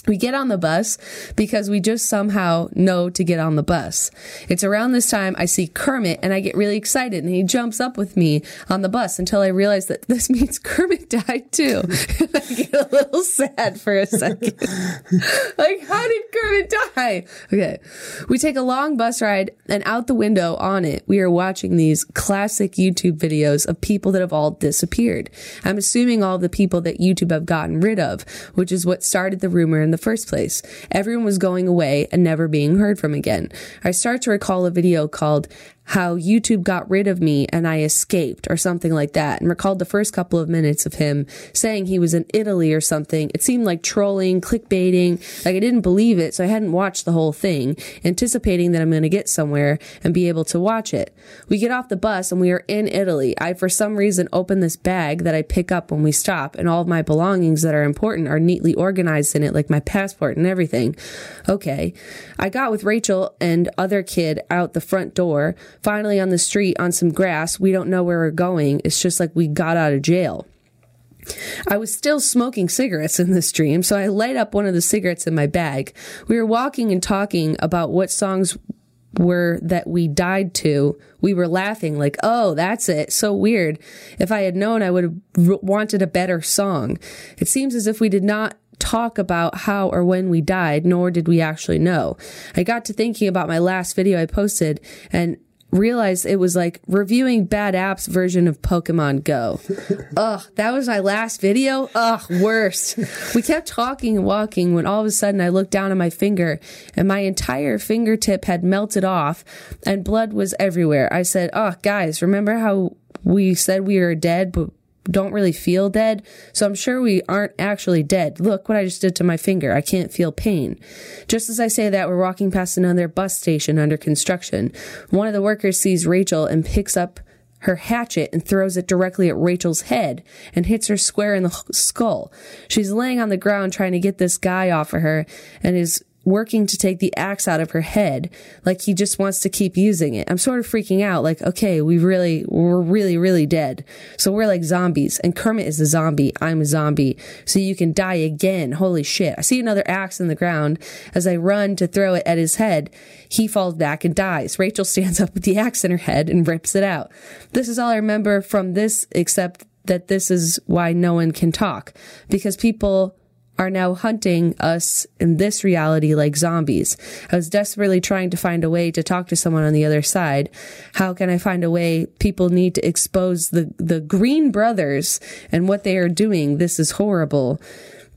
We get on the bus because we just somehow know to get on the bus. It's around this time I see Kermit, and I get really excited, and he jumps up with me on the bus until I realize that this means Kermit died too. And I get a little sad for a second. Like, how did Kermit die? Okay. We take a long bus ride, and out the window on it, we are watching these classic YouTube videos of people that have all disappeared. I'm assuming all the people that YouTube have gotten rid of, which is what started the rumor in the first place. Everyone was going away and never being heard from again. I start to recall a video called How YouTube Got Rid of Me and I Escaped or something like that, and recalled the first couple of minutes of him saying he was in Italy or something. It seemed like trolling, clickbaiting. Like, I didn't believe it, so I hadn't watched the whole thing, anticipating that I'm going to get somewhere and be able to watch it. We get off the bus and we are in Italy. I, for some reason, open this bag that I pick up when we stop, and all of my belongings that are important are neatly organized in it, like my passport and everything. Okay. I got with Rachel and other kid out the front door, finally on the street on some grass. We don't know where we're going. It's just like we got out of jail. I was still smoking cigarettes in this dream, so I light up one of the cigarettes in my bag. We were walking and talking about what songs were that we died to, we were laughing like, oh, that's it. So weird. If I had known, I would have wanted a better song. It seems as if we did not talk about how or when we died, nor did we actually know. I got to thinking about my last video I posted and realized it was like reviewing Bad App's version of Pokemon Go. Ugh, that was my last video? Ugh, worst. We kept talking and walking when all of a sudden I looked down at my finger and my entire fingertip had melted off and blood was everywhere. I said, oh, guys, remember how we said we were dead but don't really feel dead? So I'm sure we aren't actually dead. Look what I just did to my finger. I can't feel pain. Just as I say that, we're walking past another bus station under construction. One of the workers sees Rachel and picks up her hatchet and throws it directly at Rachel's head and hits her square in the skull. She's laying on the ground trying to get this guy off of her and is working to take the axe out of her head, like he just wants to keep using it. I'm sort of freaking out, like, okay, we're really dead. So we're like zombies, and Kermit is a zombie, I'm a zombie, so you can die again. Holy shit. I see another axe in the ground. As I run to throw it at his head, he falls back and dies. Rachel stands up with the axe in her head and rips it out. This is all I remember from this, except that this is why no one can talk, because people are now hunting us in this reality like zombies. I was desperately trying to find a way to talk to someone on the other side. How can I find a way? People need to expose the Green Brothers and what they are doing. This is horrible.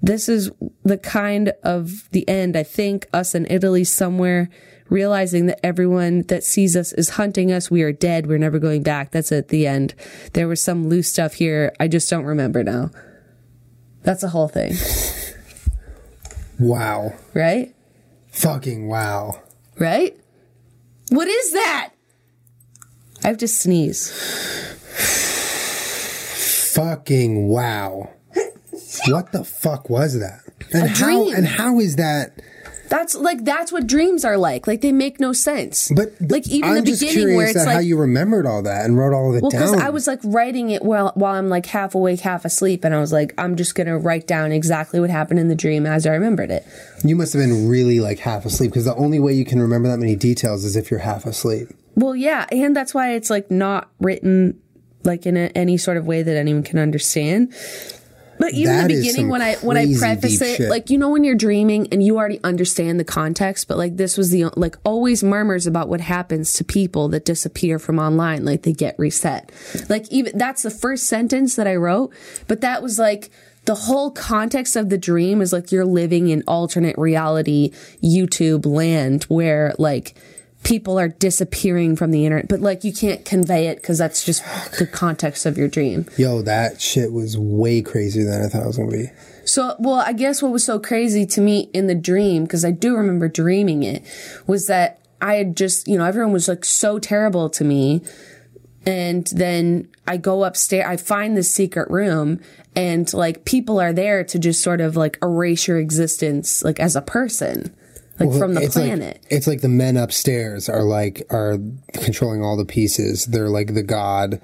This is the kind of the end, I think, us in Italy somewhere, realizing that everyone that sees us is hunting us. We are dead. We're never going back. That's at the end. There was some loose stuff here. I just don't remember now. That's the whole thing. Wow. Right? Fucking wow. Right? What is that? I have to sneeze. Fucking wow. What the fuck was that? And dream. And how is that? That's what dreams are like. Like, they make no sense. But I'm the beginning where it's like, how you remembered all that and wrote all of it down. Well, because I was like writing it while I'm like half awake, half asleep, and I was like, I'm just gonna write down exactly what happened in the dream as I remembered it. You must have been really like half asleep, because the only way you can remember that many details is if you're half asleep. Well, yeah, and that's why it's like not written like in any sort of way that anyone can understand. But even that, the beginning, when I preface it, shit. Like, you know, when you're dreaming and you already understand the context, but like this was the, like, always murmurs about what happens to people that disappear from online. Like, they get reset. Like, even that's the first sentence that I wrote, but that was like the whole context of the dream is like you're living in alternate reality YouTube land where like people are disappearing from the internet, but like you can't convey it because that's just the context of your dream. Yo, that shit was way crazier than I thought it was gonna be. So, well, I guess what was so crazy to me in the dream, because I do remember dreaming it, was that I had just, you know, everyone was like so terrible to me. And then I go upstairs, I find this secret room, and like people are there to just sort of like erase your existence, like as a person. Like, well, from the planet. Like, it's like the men upstairs are controlling all the pieces. They're like the god,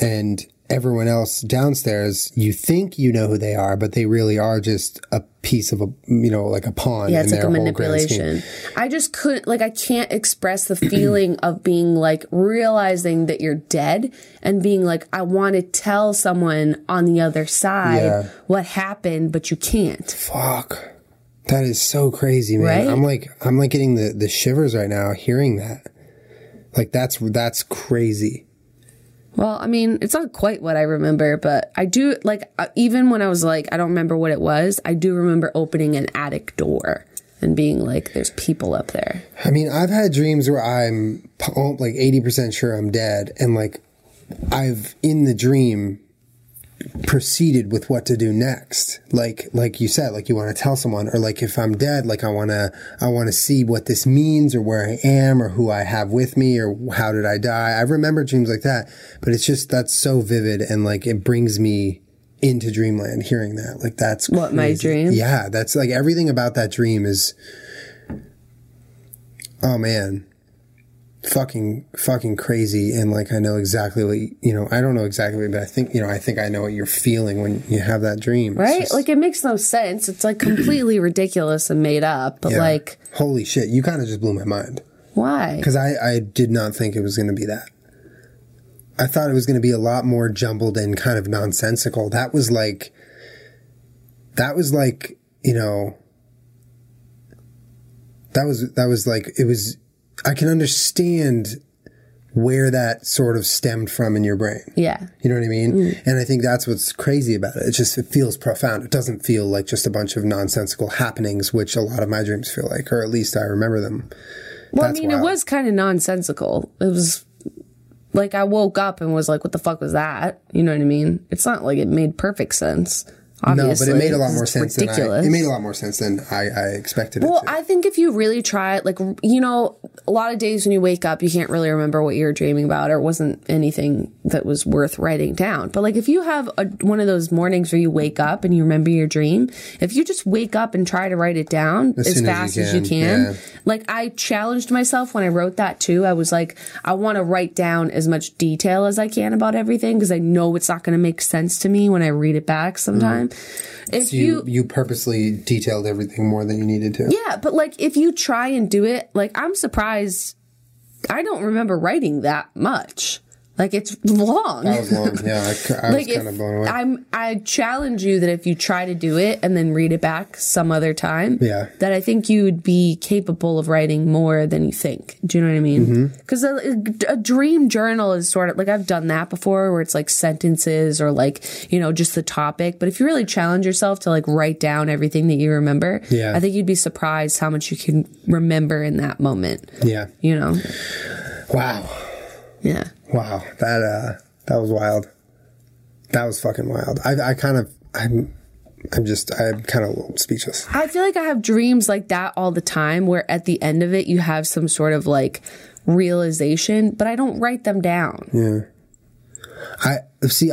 and everyone else downstairs, you think you know who they are, but they really are just a piece of a, you know, like a pawn. Yeah, it's in like their a whole manipulation. I just couldn't, like, I can't express the feeling of being like realizing that you're dead and being like, I want to tell someone on the other side what happened, but you can't. Fuck. That is so crazy, man. Right? I'm like getting the shivers right now hearing that. Like, that's crazy. Well, I mean, it's not quite what I remember, but I do, like, even when I was like, I don't remember what it was, I do remember opening an attic door and being like, there's people up there. I mean, I've had dreams where I'm like 80% sure I'm dead, and like I've, in the dream, proceeded with what to do next, like you said, like you want to tell someone, or like if I'm dead, like I want to see what this means, or where I am, or who I have with me, or how did I die. I remember dreams like that, but it's just, that's so vivid, and like it brings me into dreamland hearing that. Like, that's crazy. What my dream, yeah, that's like everything about that dream is, oh man, fucking crazy. And like, I know exactly what you know, I don't know exactly, but I think, you know, I think I know what you're feeling when you have that dream. Right? Just, like, it makes no sense. It's like completely ridiculous and made up, but like, holy shit, you kind of just blew my mind. Why? Because I did not think it was going to be that. I thought it was going to be a lot more jumbled and kind of nonsensical. That was like, you know, that was like, it was, I can understand where that sort of stemmed from in your brain. Yeah. You know what I mean? Mm. And I think that's what's crazy about it. It feels profound. It doesn't feel like just a bunch of nonsensical happenings, which a lot of my dreams feel like, or at least I remember them. Well, that's wild. It was kind of nonsensical. It was like I woke up and was like, what the fuck was that? You know what I mean? It's not like it made perfect sense. Obviously, no, but it made a lot more sense than I expected it to. Well, I think if you really try it, like, you know, a lot of days when you wake up, you can't really remember what you're dreaming about, or it wasn't anything that was worth writing down. But like if you have one of those mornings where you wake up and you remember your dream, if you just wake up and try to write it down as fast as you can. Yeah. Like I challenged myself when I wrote that too. I was like, I want to write down as much detail as I can about everything because I know it's not going to make sense to me when I read it back sometime. Mm-hmm. If so you purposely detailed everything more than you needed to. Yeah, but like if you try and do it, like I'm surprised I don't remember writing that much. Like it's long. That was long. Yeah, I was kind of blown away. I challenge you that if you try to do it and then read it back some other time, yeah, that I think you would be capable of writing more than you think. Do you know what I mean? Because mm-hmm. a dream journal is sort of like, I've done that before where it's like sentences or like, you know, just the topic. But if you really challenge yourself to like write down everything that you remember, yeah, I think you'd be surprised how much you can remember in that moment. Yeah. You know? Wow. Yeah. Wow, that was wild. That was fucking wild. I'm kind of a little speechless. I feel like I have dreams like that all the time where at the end of it you have some sort of like realization, but I don't write them down. Yeah. I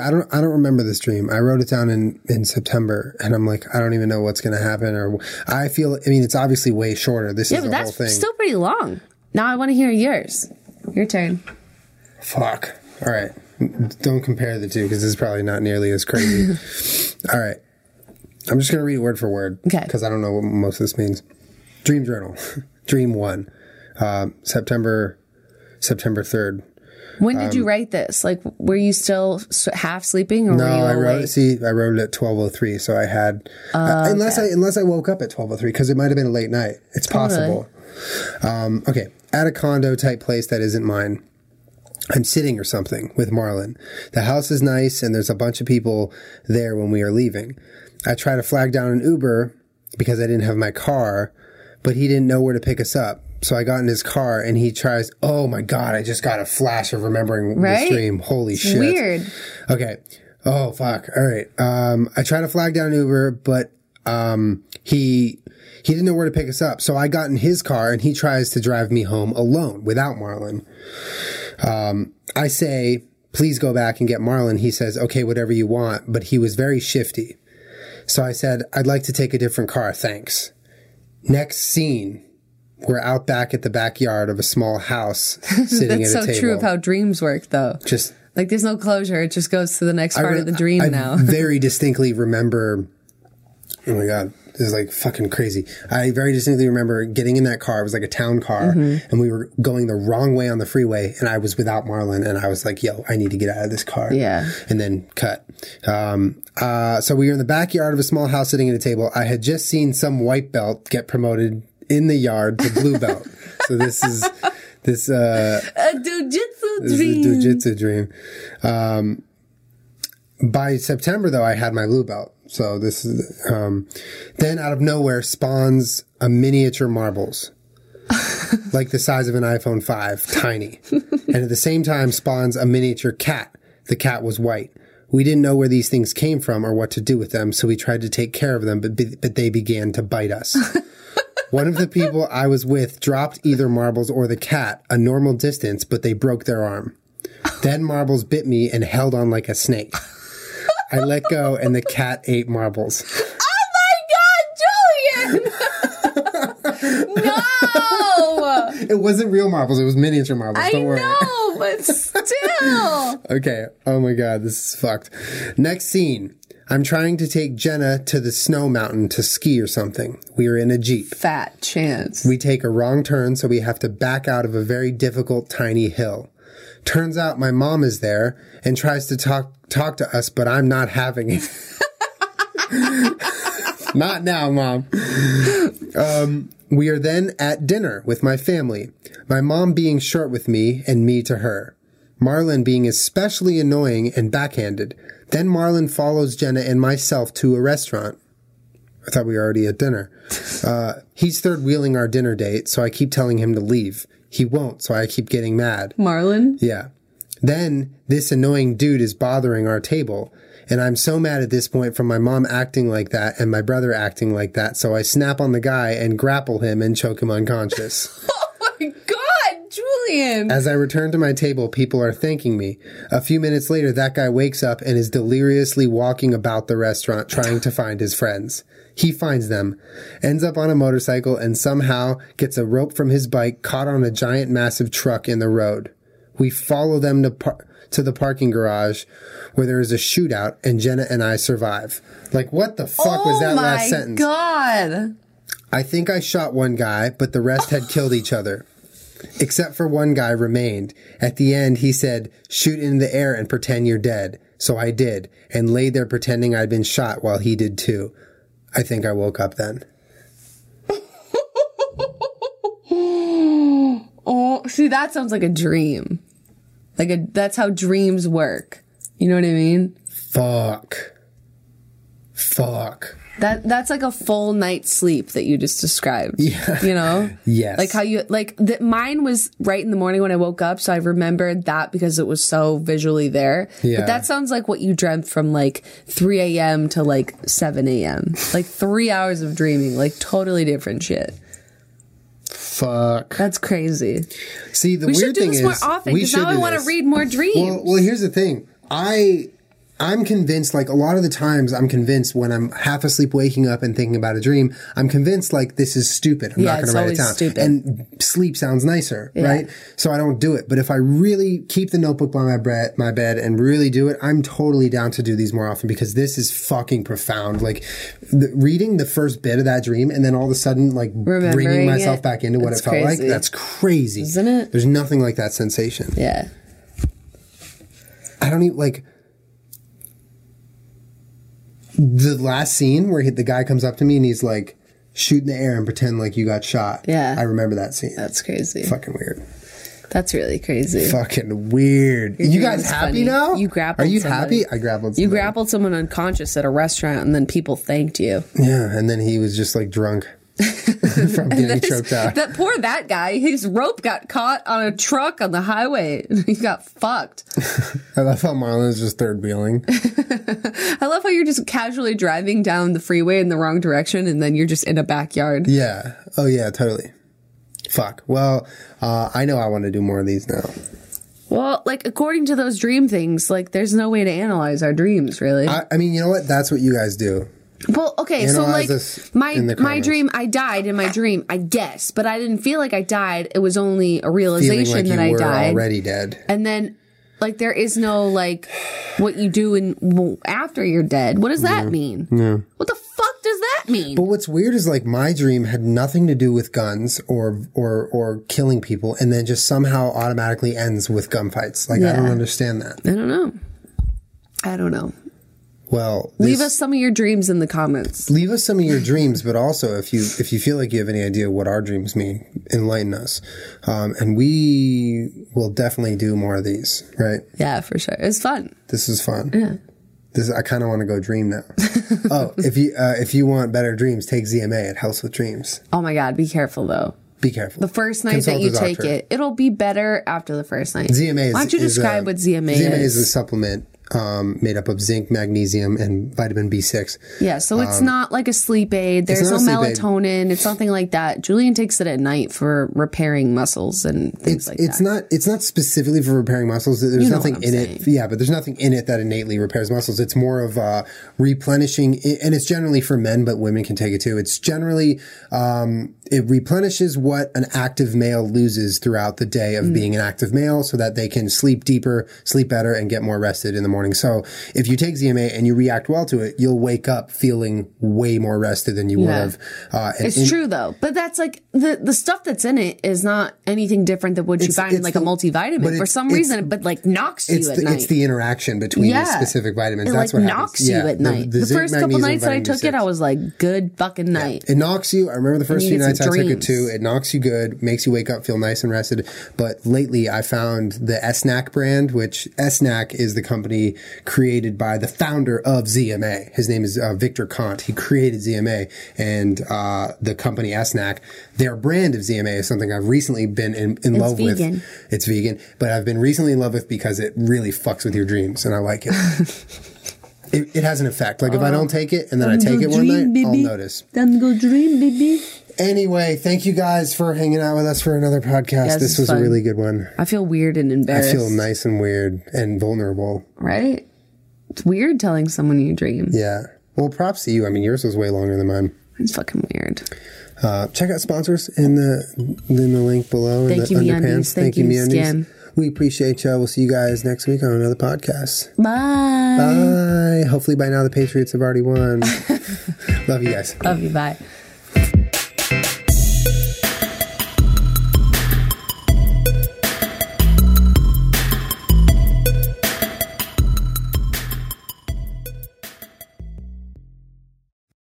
don't remember this dream. I wrote it down in September and I'm like, I don't even know what's going to happen, or I mean it's obviously way shorter. This is the whole thing. That's still pretty long. Now I want to hear yours. Your turn. Fuck. All right. Don't compare the two because this is probably not nearly as crazy. All right. I'm just going to read word for word because I don't know what most of this means. Dream journal. Dream one. September 3rd. When did you write this? Like, were you still half sleeping? Or no, I wrote it at 12:03. So I had, unless I woke up at 12:03 because it might have been a late night. It's possible. Totally. Okay. At a condo type place that isn't mine. I'm sitting or something with Marlon. The house is nice and there's a bunch of people there when we are leaving. I try to flag down an Uber because I didn't have my car, but he didn't know where to pick us up. So I got in his car and he tries, oh my God, I just got a flash of remembering the stream. Holy shit. Weird. Okay. Oh, fuck. All right. I try to flag down an Uber, but he didn't know where to pick us up. So I got in his car and he tries to drive me home alone without Marlon. I say, please go back and get Marlon. He says, okay, whatever you want. But he was very shifty. So I said, I'd like to take a different car. Thanks. Next scene. We're out back at the backyard of a small house sitting at a table. That's so true of how dreams work, though. Just like there's no closure. It just goes to the next part of the dream now. I very distinctly remember. Oh, my God. This is like fucking crazy. I very distinctly remember getting in that car. It was like a town car. Mm-hmm. And we were going the wrong way on the freeway. And I was without Marlon. And I was like, yo, I need to get out of this car. Yeah. And then cut. So we were in the backyard of a small house sitting at a table. I had just seen some white belt get promoted in the yard to blue belt. So this is a jiu-jitsu dream. This is a jiu-jitsu dream. By September, though, I had my blue belt. So this is, then out of nowhere spawns a miniature marbles, like the size of an iPhone 5, tiny. And at the same time spawns a miniature cat. The cat was white. We didn't know where these things came from or what to do with them. So we tried to take care of them, but they began to bite us. One of the people I was with dropped either marbles or the cat a normal distance, but they broke their arm. Then marbles bit me and held on like a snake. I let go, and the cat ate marbles. Oh, my God, Julian! No! It wasn't real marbles. It was miniature marbles. Don't worry. I know, but still. Okay. Oh, my God. This is fucked. Next scene. I'm trying to take Jenna to the snow mountain to ski or something. We are in a Jeep. Fat chance. We take a wrong turn, so we have to back out of a very difficult, tiny hill. Turns out my mom is there and tries to talk to us, but I'm not having it. Not now, Mom. We are then at dinner with my family, my mom being short with me and me to her. Marlon being especially annoying and backhanded. Then Marlon follows Jenna and myself to a restaurant. I thought we were already at dinner. He's third-wheeling our dinner date, so I keep telling him to leave. He won't, so I keep getting mad. Marlon? Yeah. Then this annoying dude is bothering our table, and I'm so mad at this point from my mom acting like that and my brother acting like that, so I snap on the guy and grapple him and choke him unconscious. Julian. As I return to my table, people are thanking me. A few minutes later, that guy wakes up and is deliriously walking about the restaurant trying to find his friends. He finds them, ends up on a motorcycle, and somehow gets a rope from his bike caught on a giant massive truck in the road. We follow them to the parking garage where there is a shootout, and Jenna and I survive. Like, what the fuck was that last sentence? Oh, my God. I think I shot one guy, but the rest had killed each other. Except for one guy remained. At the end, he said, shoot in the air and pretend you're dead. So I did, and laid there pretending I'd been shot while he did too. I think I woke up then. Oh, see, that sounds like a dream. That's how dreams work. You know what I mean? Fuck. That's like a full night's sleep that you just described. Yeah. You know? Yes. Like how you, mine was right in the morning when I woke up, so I remembered that because it was so visually there. Yeah. But that sounds like what you dreamt from 3 a.m. to 7 a.m. 3 hours of dreaming, totally different shit. Fuck. That's crazy. See, the weird thing is, we should do this more often because now I want to read more dreams. Well, here's the thing. I'm convinced, a lot of the times I'm convinced when I'm half asleep waking up and thinking about a dream, I'm convinced, this is stupid. I'm not going to write it down. Stupid. And sleep sounds nicer, right? So I don't do it. But if I really keep the notebook by my bed and really do it, I'm totally down to do these more often because this is fucking profound. Reading the first bit of that dream and then all of a sudden, bringing myself back into what it felt like, that's crazy. Isn't it? There's nothing like that sensation. Yeah. I don't even, the last scene where the guy comes up to me and he's like, shoot in the air and pretend like you got shot. Yeah. I remember that scene. That's crazy. Fucking weird. That's really crazy. Fucking weird. You guys happy funny. Now? You grappled someone. Are you happy? I grappled someone. You grappled someone unconscious at a restaurant and then people thanked you. Yeah. And then he was just drunk from getting choked out. That guy, his rope got caught on a truck on the highway. He got fucked. I love how Marlon's just third wheeling. I love how you're just casually driving down the freeway in the wrong direction and then you're just in a backyard. Yeah. Oh yeah, totally. Fuck. Well, I know I want to do more of these now. Well, according to those dream things, there's no way to analyze our dreams, really. I mean, you know what? That's what you guys do. Well, okay, analyze so my dream, I died in my dream, I guess, but I didn't feel like I died. It was only a realization that I died. Already dead. And then, there is no what you do after you're dead. What does that mean? Yeah. What the fuck does that mean? But what's weird is my dream had nothing to do with guns or killing people, and then just somehow automatically ends with gunfights. I don't understand that. I don't know. Well, leave us some of your dreams in the comments. Leave us some of your dreams, but also if you feel like you have any idea what our dreams mean, enlighten us. And we will definitely do more of these, right? Yeah, for sure. It's fun. This is fun. Yeah. I kind of want to go dream now. Oh, if you want better dreams, take ZMA. It helps with dreams. Oh my God, be careful though. Be careful. The first night that you take it, it'll be better after the first night. ZMA. Why don't you describe what ZMA is? ZMA is a supplement. Made up of zinc, magnesium, and vitamin B6. Yeah, so it's not like a sleep aid. There's no melatonin. It's something like that. Julian takes it at night for repairing muscles and things like that. It's not specifically for repairing muscles. There's nothing in it. Yeah, but there's nothing in it that innately repairs muscles. It's more of replenishing, and it's generally for men, but women can take it too. It's generally it replenishes what an active male loses throughout the day of being an active male, so that they can sleep deeper, sleep better, and get more rested in the morning. morning. So if you take ZMA and you react well to it, you'll wake up feeling way more rested than you would have. It's true though. But that's like the stuff that's in it is not anything different than what you find in like a multivitamin for some reason, but like knocks you at night. It's the interaction between the specific vitamins. That's what knocks you at night. The first couple nights that I took it, I was like, good fucking night. It knocks you. I remember the first few nights I took it too. It knocks you good, makes you wake up, feel nice and rested. But lately I found the SNAC brand, which SNAC is the company created by the founder of ZMA. His name is Victor Kant. He created ZMA, and the company SNAC, their brand of ZMA is something I've recently been in love with. It's vegan, but I've been recently in love with because it really fucks with your dreams, and I like it. It has an effect. Like if I don't take it and then I take it one night, baby. I'll notice. Then go dream, baby. Anyway, thank you guys for hanging out with us for another podcast. Yeah, this was fun. A really good one. I feel weird and embarrassed. I feel nice and weird and vulnerable. Right? It's weird telling someone you dream. Yeah. Well, props to you. I mean, yours was way longer than mine. It's fucking weird. Check out sponsors in the link below. Thank you, MeUndies. Thank you, MeUndies. We appreciate y'all. We'll see you guys next week on another podcast. Bye. Hopefully by now the Patriots have already won. Love you guys. Love you. Bye.